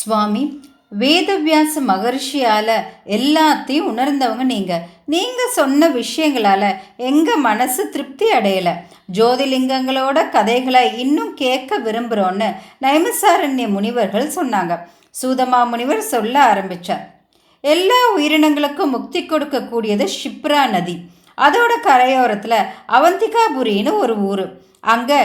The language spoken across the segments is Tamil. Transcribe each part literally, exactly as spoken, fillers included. சுவாமி வேதவியாச மகர்ஷியால் எல்லாத்தையும் உணர்ந்தவங்க நீங்கள் நீங்கள் சொன்ன விஷயங்களால் எங்கள் மனசு திருப்தி அடையலை. ஜோதிலிங்கங்களோட கதைகளை இன்னும் கேட்க விரும்புகிறோன்னு நைமிசாரண்ய முனிவர்கள் சொன்னாங்க. சூதமா முனிவர் சொல்ல ஆரம்பித்தார். எல்லா உயிரினங்களுக்கும் முக்தி கொடுக்கக்கூடியது ஷிப்ரா நதி. அதோட கரையோரத்தில் அவந்திகா புரின்னு ஒரு ஊர். அங்கே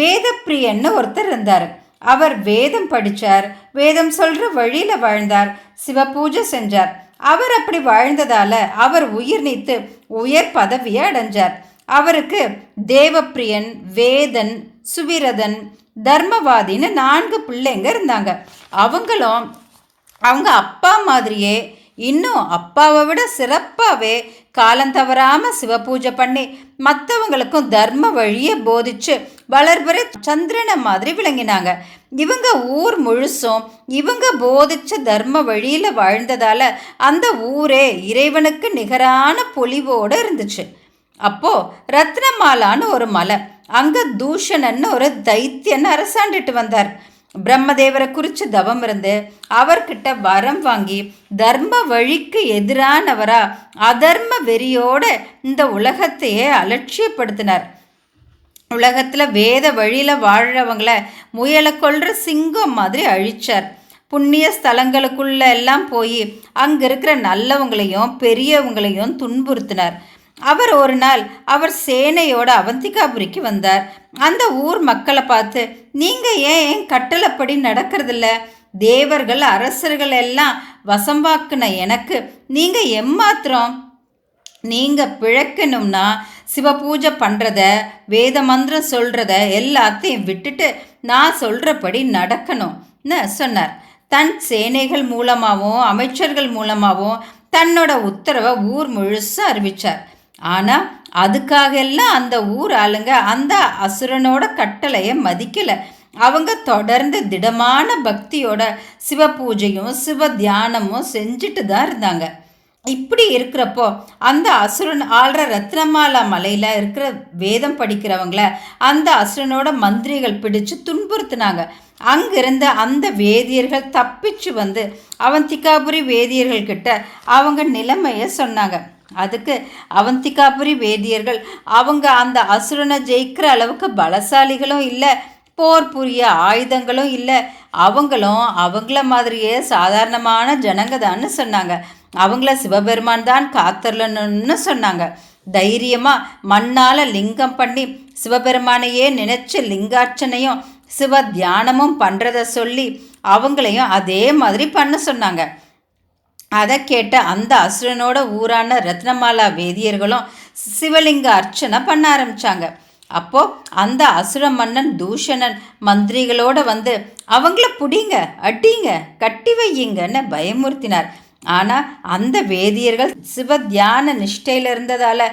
வேதப்பிரியன்னு ஒருத்தர் இருந்தார். அவர் வேதம் படித்தார், வேதம் சொல்கிற வழியில் வாழ்ந்தார், சிவ பூஜை செஞ்சார். அவர் அப்படி வாழ்ந்ததால் அவர் உயிர் நீத்து உயர் பதவியை அடைஞ்சார். அவருக்கு தேவப்பிரியன், வேதன், சுவிரதன், தர்மவாதின்னு நான்கு பிள்ளைங்க இருந்தாங்க. அவங்களும் அவங்க அப்பா மாதிரியே இன்னும் அப்பாவை விட சிறப்பாகவே காலந்தவராமல் சிவ பூஜை பண்ணி மற்றவங்களுக்கும் தர்ம வழியை போதிச்சு வளர்வர சந்திரனை மாதிரி விளங்கினாங்க. இவங்க ஊர் முழுசும் இவங்க போதிச்ச தர்ம வழியில் வாழ்ந்ததால் அந்த ஊரே இறைவனுக்கு நிகரான பொலிவோடு இருந்துச்சு. அப்போது ரத்னமாலான்னு ஒரு மலை, அங்கே தூஷணன்னு ஒரு தைத்தியன்னு அரசாண்டுட்டு வந்தார். பிரம்மதேவரை குறித்து தவம் இருந்து அவர்கிட்ட வரம் வாங்கி தர்ம வழிக்கு எதிரானவரா அதர்ம வெறியோடு இந்த உலகத்தையே அலட்சியப்படுத்தினார். உலகத்தில் வேத வழியில் வாழ்கிறவங்கள முயலை கொள்கிற சிங்கம் மாதிரி அழித்தார். புண்ணிய ஸ்தலங்களுக்குள்ள எல்லாம் போய் அங்கே இருக்கிற நல்லவங்களையும் பெரியவங்களையும் துன்புறுத்தினார். அவர் ஒரு நாள் அவர் சேனையோடு அவந்திகாபுரிக்கு வந்தார். அந்த ஊர் மக்களை பார்த்து, நீங்கள் ஏன் என் கட்டளைப்படி நடக்கிறதில்ல? தேவர்கள் அரசர்கள் எல்லாம் வசம்பாக்குன எனக்கு நீங்கள் எம்மாத்திரம்? நீங்கள் பிழைக்கணும்னா சிவ பூஜை பண்ணுறத, வேத மந்திரம் சொல்கிறத எல்லாத்தையும் விட்டுட்டு நான் சொல்கிறபடி நடக்கணும்னு சொன்னார். தன் சேனைகள் மூலமாகவும் அமைச்சர்கள் மூலமாகவும் தன்னோட உத்தரவை ஊர் முழுசும் அறிவித்தார். ஆனால் அதுக்காக எல்லாம் அந்த ஊர் ஆளுங்க அந்த அசுரனோட கட்டளையை மதிக்கலை. அவங்க தொடர்ந்து திடமான பக்தியோட சிவ பூஜையும் சிவ தியானமும் செஞ்சுட்டு தான் இருந்தாங்க. இப்படி இருக்கிறப்போ அந்த அசுரன் ஆள்ற ரத்னமாலா மலையில் இருக்கிற வேதம் படிக்கிறவங்கள அந்த அசுரனோட மந்திரிகள் பிடிச்சு துன்புறுத்தினாங்க. அங்கிருந்து அந்த வேதியர்கள் தப்பிச்சு வந்து அவந்திகாபுரி வேதியர்கள்கிட்ட அவங்க நிலைமையை சொன்னாங்க. அதுக்கு அவந்திகாபுரி வேதியர்கள் அவங்க அந்த அசுரனை ஜெயிக்கிற அளவுக்கு பலசாலிகளும் இல்லை, போர் புரிய ஆயுதங்களும் இல்லை, அவங்களும் அவங்கள மாதிரியே சாதாரணமான ஜனங்க தான்னு சொன்னாங்க. அவங்கள சிவபெருமான் தான் காத்தரலன்னு சொன்னாங்க. தைரியமாக மண்ணால் லிங்கம் பண்ணி சிவபெருமானையே நினச்சி லிங்கார்ச்சனையும் சிவ தியானமும் பண்ணுறத சொல்லி அவங்களையும் அதே மாதிரி பண்ண சொன்னாங்க. அதை கேட்ட அந்த அசுரனோட ஊரான ரத்னமாலா வேதியர்களும் சிவலிங்க அர்ச்சனை பண்ண ஆரம்பித்தாங்க. அப்போது அந்த அசுர மன்னன் தூஷணன் மந்திரிகளோடு வந்து அவங்கள பிடிங்க, அடிங்க, கட்டி வையுங்கன்னு பயமுறுத்தினார். ஆனால் அந்த வேதியர்கள் சிவ தியான நிஷ்டையில் இருந்ததால்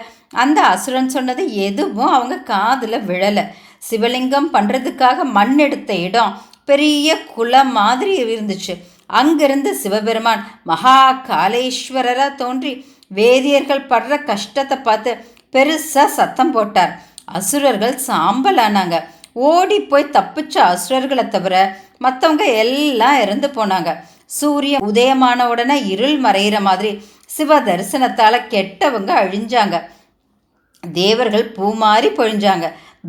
அந்த அசுரன் சொன்னது எதுவும் அவங்க காதில் விழலை. சிவலிங்கம் பண்ணுறதுக்காக மண் எடுத்த இடம் பெரிய குளம் மாதிரி இருந்துச்சு. அங்கிருந்து சிவபெருமான் மகா காலேஸ்வரராக தோன்றி வேதியர்கள் படுற கஷ்டத்தை பார்த்து பெருசாக சத்தம் போட்டார். அசுரர்கள் சாம்பலானாங்க. ஓடி போய் தப்பிச்ச அசுரர்களை தவிர மற்றவங்க எல்லாம் இறந்து போனாங்க. சூரியன் உதயமான உடனே இருள் மறைகிற மாதிரி சிவ தரிசனத்தால் கெட்டவங்க அழிஞ்சாங்க. தேவர்கள் பூமாறி பொழிஞ்சாங்க.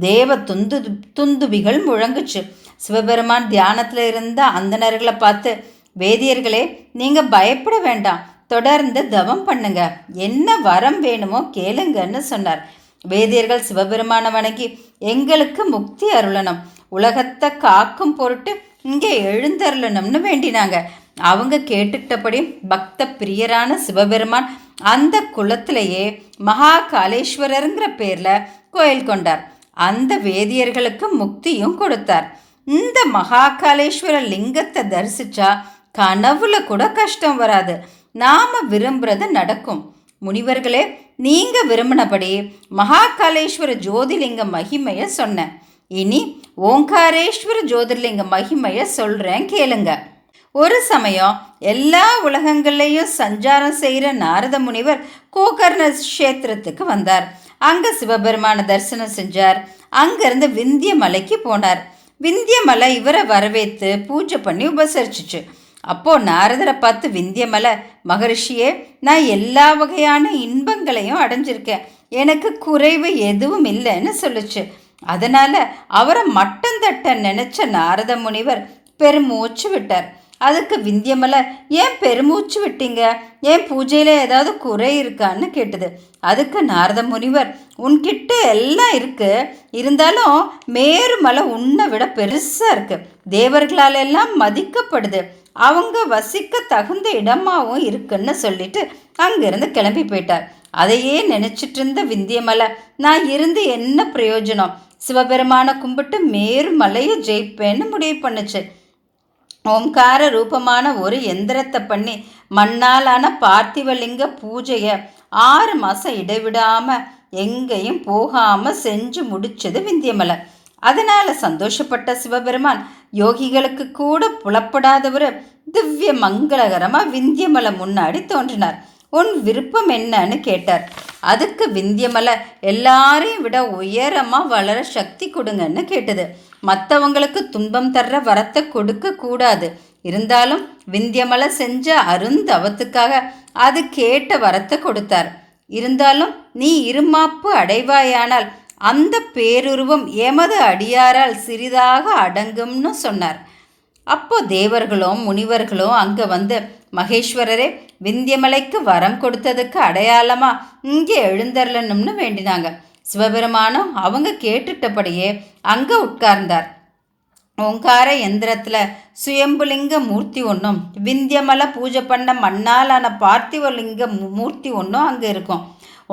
தேவ துந்து துந்துபிகள் முழங்குச்சு. சிவபெருமான் தியானத்தில் இருந்த அந்தணர்களை பார்த்து, வேதியர்களே, நீங்கள் பயப்பட வேண்டாம், தொடர்ந்து தவம் பண்ணுங்க, என்ன வரம் வேணுமோ கேளுங்கன்னு சொன்னார். வேதியர்கள் சிவபெருமானை வணங்கி, எங்களுக்கு முக்தி அருளணும், உலகத்தை காக்கும் பொருட்டு இங்கே எழுந்தருளணும்னு வேண்டினாங்க. அவங்க கேட்டுக்கிட்டபடி பக்த பிரியரான சிவபெருமான் அந்த குளத்திலேயே மகா காலேஸ்வரருங்கிற பேரில் கோயில் கொண்டார். அந்த வேதியர்களுக்கு முக்தியும் கொடுத்தார். இந்த மகாகாலேஸ்வர லிங்கத்தை தரிசித்தா கனவுல கூட கஷ்டம் வராது, நாம் விரும்புகிறது நடக்கும். முனிவர்களே, நீங்கள் விரும்பினபடி மகாகாலேஸ்வர ஜோதிர்லிங்க மகிமையை சொன்னேன். இனி ஓங்காரேஸ்வர ஜோதிர்லிங்க மகிமையை சொல்கிறேன் கேளுங்க. ஒரு சமயம் எல்லா உலகங்கள்லேயும் சஞ்சாரம் செய்கிற நாரத முனிவர் கோகர்ணாக்ஷேத்திரத்துக்கு வந்தார். அங்கே சிவபெருமான தரிசனம் செஞ்சார். அங்கேருந்து விந்திய மலைக்கு போனார். விந்தியமலை இவரை வரவேற்று பூஜை பண்ணி உபசரிச்சிச்சு. அப்போது நாரதரை பார்த்து விந்தியமலை மகரிஷியே, நான் எல்லா வகையான இன்பங்களையும் அடைஞ்சிருக்கேன், எனக்கு குறைவு எதுவும் இல்லைன்னு சொல்லுச்சு. அதனால் அவரை மட்டந்தட்ட நினச்ச நாரத முனிவர் பெருமூச்சு விட்டார். அதுக்கு விந்தியமலை, ஏன் பெருமூச்சு விட்டீங்க, ஏன் பூஜையில் ஏதாவது குறை இருக்கான்னு கேட்டது. அதுக்கு நாரத முனிவர், உன்கிட்ட எல்லாம் இருக்குது, இருந்தாலும் மேரு மலை உன்னை விட பெருசாக இருக்குது, தேவர்களால் எல்லாம் மதிக்கப்படுது, அவங்க வசிக்க தகுந்த இடமாகவும் இருக்குன்னு சொல்லிட்டு அங்கேருந்து கிளம்பி போயிட்டார். அதையே நினச்சிட்டு இருந்த விந்தியமலை, நான் இருந்து என்ன பிரயோஜனம், சிவபெருமானை கும்பிட்டு மேரு மலையை ஜெயிப்பேன்னு முடிவு பண்ணுச்சு. ஓம்கார ரூபமான ஒரு எந்திரத்தை பண்ணி மண்ணாலான பார்த்திவலிங்க பூஜையை ஆறு மாதம் இடைவிடாமல் எங்கேயும் போகாமல் செஞ்சு முடித்தது விந்தியமலை. அதனால் சந்தோஷப்பட்ட சிவபெருமான், யோகிகளுக்கு கூட புலப்படாதவர் திவ்ய மங்களகரமாக விந்தியமலை முன்னாடி தோன்றினார். உன் விருப்பம் என்னன்னு கேட்டார். அதுக்கு விந்தியமலை, எல்லாரையும் விட உயரமாக வளர சக்தி கொடுங்கன்னு கேட்டது. மற்றவங்களுக்கு துன்பம் தர்ற வரத்தை கொடுக்க கூடாது, இருந்தாலும் விந்தியமலை செஞ்ச அருந்தவத்துக்காக அது கேட்ட வரத்தை கொடுத்தார். இருந்தாலும் நீ இருமாப்பு அடைவாயானால் அந்த பேருருவம் எமது அடியாரால் சிறிதாக அடங்கும்னு சொன்னார். அப்போ தேவர்களும் முனிவர்களும் அங்கே வந்து, மகேஸ்வரரே, விந்தியமலைக்கு வரம் கொடுத்ததுக்கு அடையாளமாக இங்கே எழுந்தருளணும்னு வேண்டினாங்க. சிவபெருமானும் அவங்க கேட்டுட்டபடியே அங்கே உட்கார்ந்தார். ஓங்கார எந்திரத்தில் சுயம்புலிங்க மூர்த்தி ஒன்றும் விந்தியமலை பூஜை பண்ண மண்ணாலான பார்த்திவலிங்க மூர்த்தி ஒன்றும் அங்கே இருக்கும்.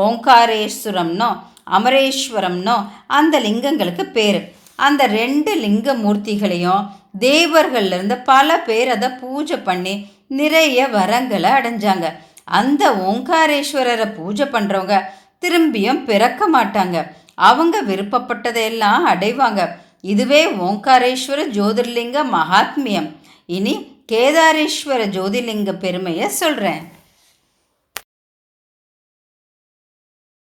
ஓங்காரேஸ்வரம்னோ அமரேஸ்வரம்னோ அந்த லிங்கங்களுக்கு பேர். அந்த ரெண்டு லிங்க மூர்த்திகளையும் தேவர்கள்லேருந்து பல பேர் அதை பூஜை பண்ணி நிறைய வரங்களை அடைஞ்சாங்க. அந்த ஓங்காரேஸ்வரரை பூஜை பண்ணுறவங்க திரும்பியும் பிறக்க மாட்டாங்க, அவங்க விருப்பப்பட்டதையெல்லாம் அடைவாங்க. இதுவே ஓங்காரேஸ்வர ஜோதிர்லிங்க மகாத்மியம். இனி கேதாரேஸ்வர ஜோதிர்லிங்க பெருமையை சொல்கிறேன்.